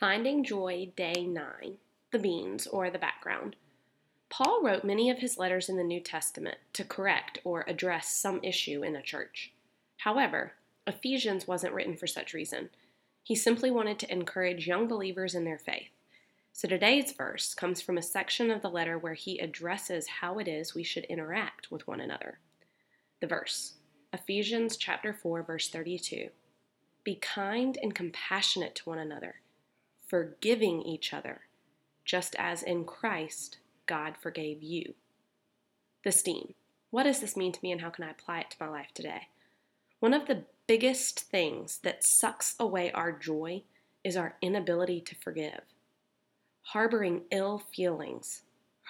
Finding Joy, Day 9, the beams, or the background. Paul wrote many of his letters in the New Testament to correct or address some issue in a church. However, Ephesians wasn't written for such reason. He simply wanted to encourage young believers in their faith. So today's verse comes from a section of the letter where he addresses how it is we should interact with one another. The verse, Ephesians chapter 4, verse 32, "Be kind and compassionate to one another, forgiving each other, just as in Christ God forgave you." This theme, what does this mean to me and how can I apply it to my life today? One of the biggest things that sucks away our joy is our inability to forgive. Harboring ill feelings,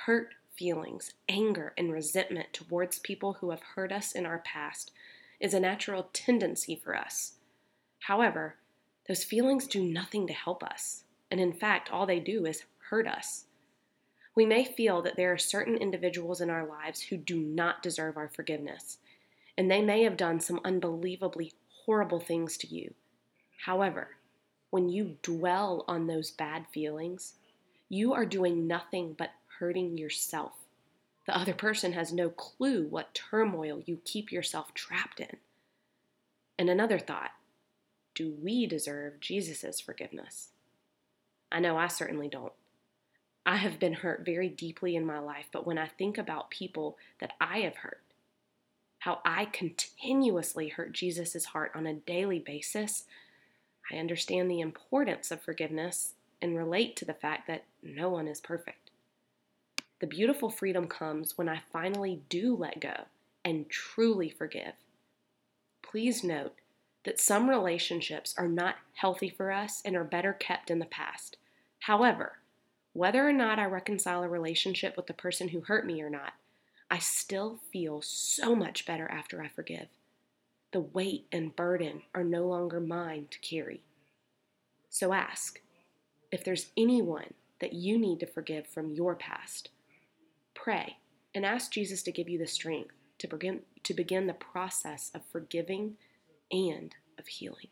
hurt feelings, anger, and resentment towards people who have hurt us in our past is a natural tendency for us. However, those feelings do nothing to help us, and in fact, all they do is hurt us. We may feel that there are certain individuals in our lives who do not deserve our forgiveness, and they may have done some unbelievably horrible things to you. However, when you dwell on those bad feelings, you are doing nothing but hurting yourself. The other person has no clue what turmoil you keep yourself trapped in. And another thought, do we deserve Jesus' forgiveness? I know I certainly don't. I have been hurt very deeply in my life, but when I think about people that I have hurt, how I continuously hurt Jesus' heart on a daily basis, I understand the importance of forgiveness and relate to the fact that no one is perfect. The beautiful freedom comes when I finally do let go and truly forgive. Please note that some relationships are not healthy for us and are better kept in the past. However, whether or not I reconcile a relationship with the person who hurt me or not, I still feel so much better after I forgive. The weight and burden are no longer mine to carry. So ask if there's anyone that you need to forgive from your past. Pray and ask Jesus to give you the strength to begin the process of forgiving and of healing.